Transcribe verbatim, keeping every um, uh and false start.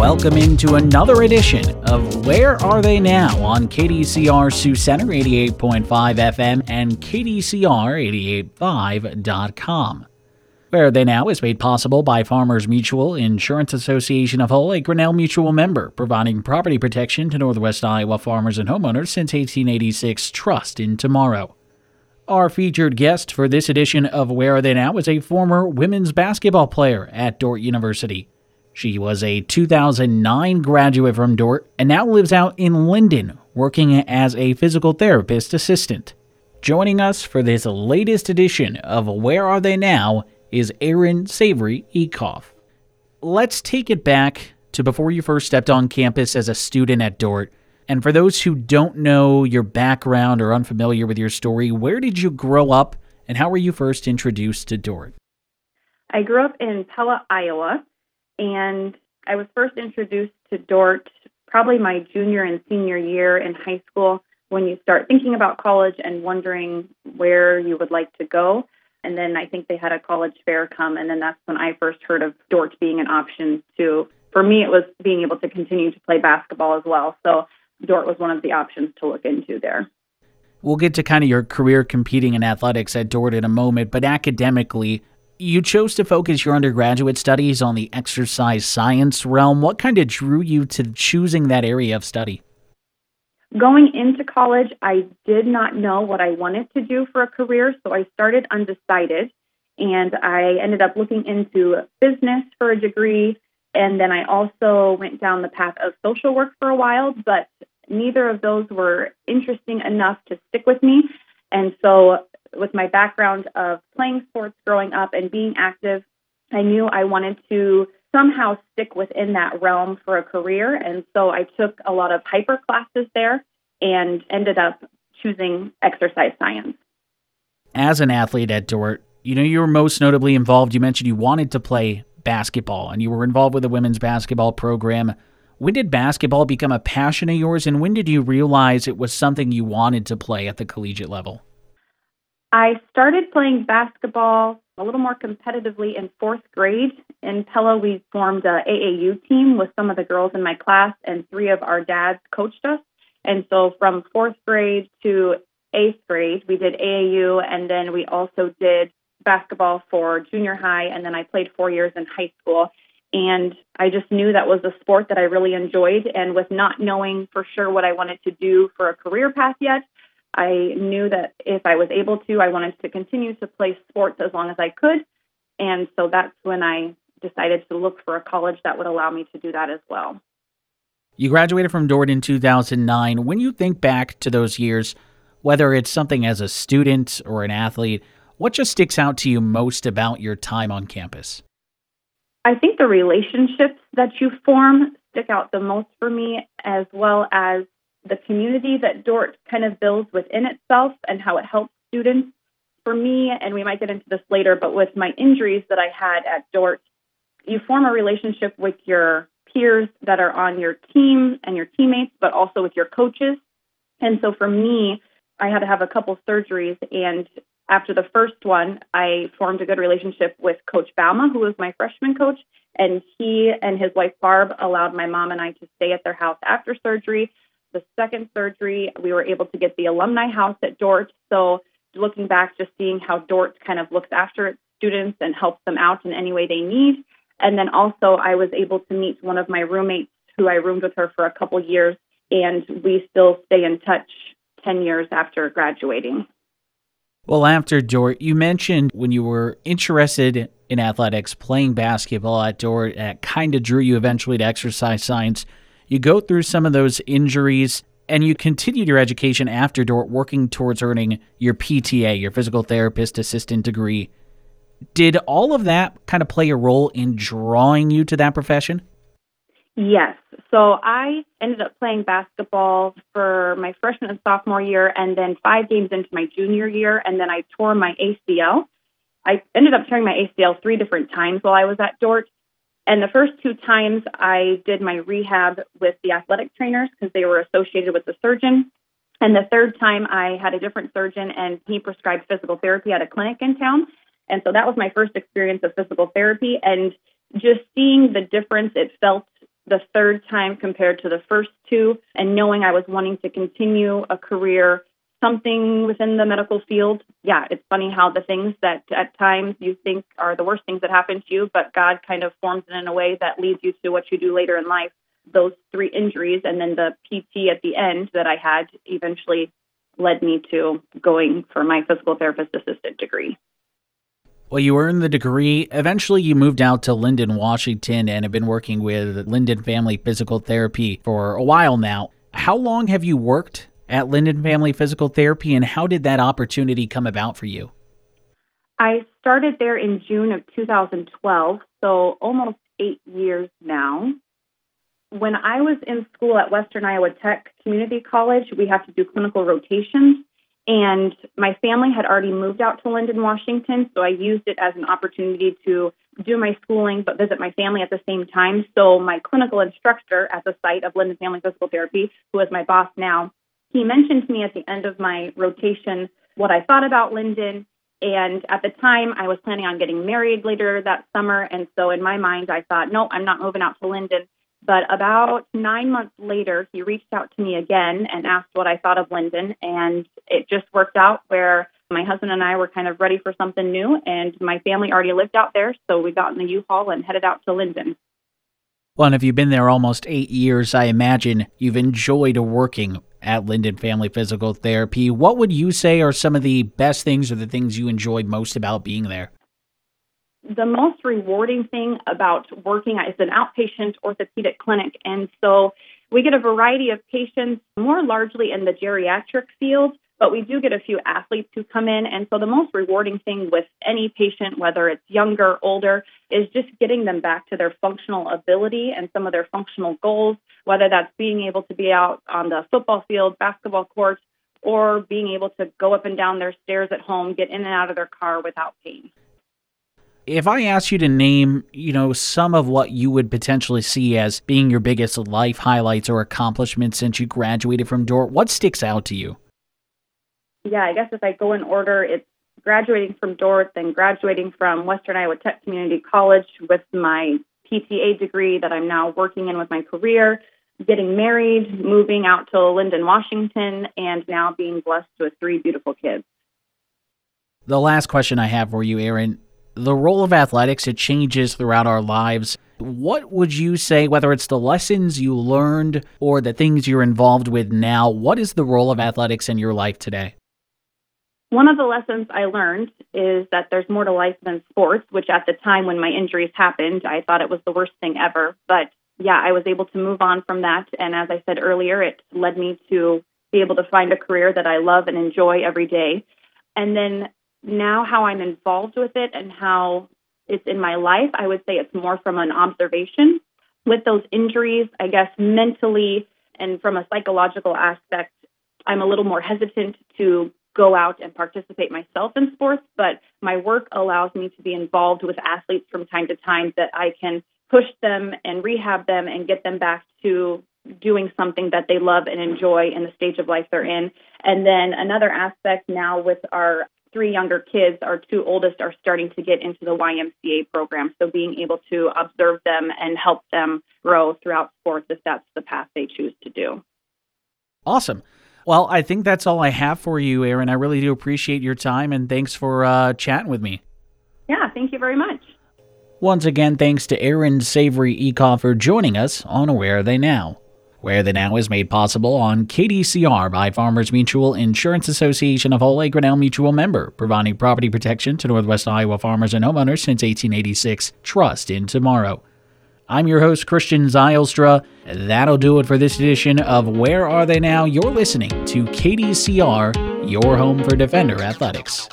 Welcome into another edition of Where Are They Now on K D C R Sioux Center eighty-eight point five F M and K D C R eighty-eight point five dot com. Where Are They Now is made possible by Farmers Mutual Insurance Association of Hull, a Grinnell Mutual member, providing property protection to Northwest Iowa farmers and homeowners since eighteen eighty-six. Trust in tomorrow. Our featured guest for this edition of Where Are They Now is a former women's basketball player at Dordt University. She was a two thousand nine graduate from Dordt and now lives out in Lynden, working as a physical therapist assistant. Joining us for this latest edition of Where Are They Now is Erin Savory Eekhoff. Let's take it back to before you first stepped on campus as a student at Dordt. And for those who don't know your background or unfamiliar with your story, where did you grow up and how were you first introduced to Dordt? I grew up in Pella, Iowa, and I was first introduced to Dordt probably my junior and senior year in high school, when you start thinking about college and wondering where you would like to go. And then I think they had a college fair come, and then that's when I first heard of Dordt being an option to, for me, it was being able to continue to play basketball as well. So Dordt was one of the options to look into there. We'll get to kind of your career competing in athletics at Dordt in a moment, but academically, you chose to focus your undergraduate studies on the exercise science realm. What kind of drew you to choosing that area of study? Going into college, I did not know what I wanted to do for a career, so I started undecided, and I ended up looking into business for a degree, and then I also went down the path of social work for a while, but neither of those were interesting enough to stick with me. And so with my background of playing sports growing up and being active, I knew I wanted to somehow stick within that realm for a career. And so I took a lot of hyper classes there and ended up choosing exercise science. As an athlete at Dordt, you know, you were most notably involved. You mentioned you wanted to play basketball and you were involved with the women's basketball program. When did basketball become a passion of yours, and when did you realize it was something you wanted to play at the collegiate level? I started playing basketball a little more competitively in fourth grade. In Pella, we formed an A A U team with some of the girls in my class, and three of our dads coached us. And so from fourth grade to eighth grade, we did A A U, and then we also did basketball for junior high, and then I played four years in high school. And I just knew that was a sport that I really enjoyed. And with not knowing for sure what I wanted to do for a career path yet, I knew that if I was able to, I wanted to continue to play sports as long as I could. And so that's when I decided to look for a college that would allow me to do that as well. You graduated from Dordt in two thousand nine. When you think back to those years, whether it's something as a student or an athlete, what just sticks out to you most about your time on campus? I think the relationships that you form stick out the most for me, as well as the community that Dordt kind of builds within itself and how it helps students. For me, and we might get into this later, but with my injuries that I had at Dordt, you form a relationship with your peers that are on your team and your teammates, but also with your coaches. And so for me, I had to have a couple surgeries, and after the first one, I formed a good relationship with Coach Bouma, who was my freshman coach, and he and his wife, Barb, allowed my mom and I to stay at their house after surgery. The second surgery, we were able to get the alumni house at Dordt, so looking back, just seeing how Dordt kind of looks after its students and helps them out in any way they need. And then also, I was able to meet one of my roommates, who I roomed with her for a couple years, and we still stay in touch ten years after graduating. Well, after Dordt, you mentioned when you were interested in athletics, playing basketball at Dordt, that kind of drew you eventually to exercise science. You go through some of those injuries, and you continued your education after Dordt, working towards earning your P T A, your physical therapist assistant degree. Did all of that kind of play a role in drawing you to that profession? Yes. So I ended up playing basketball for my freshman and sophomore year, and then five games into my junior year, and then I tore my A C L. I ended up tearing my A C L three different times while I was at Dordt. And the first two times I did my rehab with the athletic trainers because they were associated with the surgeon. And the third time I had a different surgeon, and he prescribed physical therapy at a clinic in town. And so that was my first experience of physical therapy. And just seeing the difference it felt the third time compared to the first two, and knowing I was wanting to continue a career, something within the medical field. Yeah, it's funny how the things that at times you think are the worst things that happen to you, but God kind of forms it in a way that leads you to what you do later in life. Those three injuries and then the P T at the end that I had eventually led me to going for my physical therapist assistant degree. Well, you earned the degree. Eventually, you moved out to Lynden, Washington, and have been working with Lynden Family Physical Therapy for a while now. How long have you worked at Lynden Family Physical Therapy, and how did that opportunity come about for you? I started there in June of two thousand twelve, so almost eight years now. When I was in school at Western Iowa Tech Community College, we have to do clinical rotations. And my family had already moved out to Lynden, Washington, so I used it as an opportunity to do my schooling but visit my family at the same time. So my clinical instructor at the site of Lynden Family Physical Therapy, who is my boss now, he mentioned to me at the end of my rotation what I thought about Lynden. And at the time, I was planning on getting married later that summer. And so in my mind, I thought, no, I'm not moving out to Lynden. But about nine months later, he reached out to me again and asked what I thought of Lynden, and it just worked out where my husband and I were kind of ready for something new, and my family already lived out there, so we got in the U-Haul and headed out to Lynden. Well, and if you've been there almost eight years, I imagine you've enjoyed working at Lynden Family Physical Therapy. What would you say are some of the best things or the things you enjoyed most about being there? The most rewarding thing about working is an outpatient orthopedic clinic. And so we get a variety of patients, more largely in the geriatric field, but we do get a few athletes who come in. And so the most rewarding thing with any patient, whether it's younger, older, is just getting them back to their functional ability and some of their functional goals, whether that's being able to be out on the football field, basketball court, or being able to go up and down their stairs at home, get in and out of their car without pain. If I asked you to name, you know, some of what you would potentially see as being your biggest life highlights or accomplishments since you graduated from Dordt, what sticks out to you? Yeah, I guess if I go in order, it's graduating from Dordt, then graduating from Western Iowa Tech Community College with my P T A degree that I'm now working in with my career, getting married, moving out to Lynden, Washington, and now being blessed with three beautiful kids. The last question I have for you, Erin. The role of athletics, it changes throughout our lives. What would you say, whether it's the lessons you learned or the things you're involved with now, what is the role of athletics in your life today? One of the lessons I learned is that there's more to life than sports, which at the time when my injuries happened, I thought it was the worst thing ever. But yeah, I was able to move on from that. And as I said earlier, it led me to be able to find a career that I love and enjoy every day. And then now how I'm involved with it and how it's in my life, I would say it's more from an observation. With those injuries, I guess mentally and from a psychological aspect, I'm a little more hesitant to go out and participate myself in sports, but my work allows me to be involved with athletes from time to time that I can push them and rehab them and get them back to doing something that they love and enjoy in the stage of life they're in. And then another aspect now with our three younger kids, our two oldest are starting to get into the Y M C A program. So being able to observe them and help them grow throughout sports if that's the path they choose to do. Awesome. Well, I think that's all I have for you, Erin. I really do appreciate your time and thanks for uh, chatting with me. Yeah, thank you very much. Once again, thanks to Erin Savory Eekhoff for joining us on Where Are They Now? Where the Now is made possible on K D C R by Farmers Mutual Insurance Association of Hull, a Grinnell Mutual member, providing property protection to Northwest Iowa farmers and homeowners since eighteen eighty-six. Trust in tomorrow. I'm your host, Christian Zylstra. That'll do it for this edition of Where Are They Now? You're listening to K D C R, your home for Defender Athletics.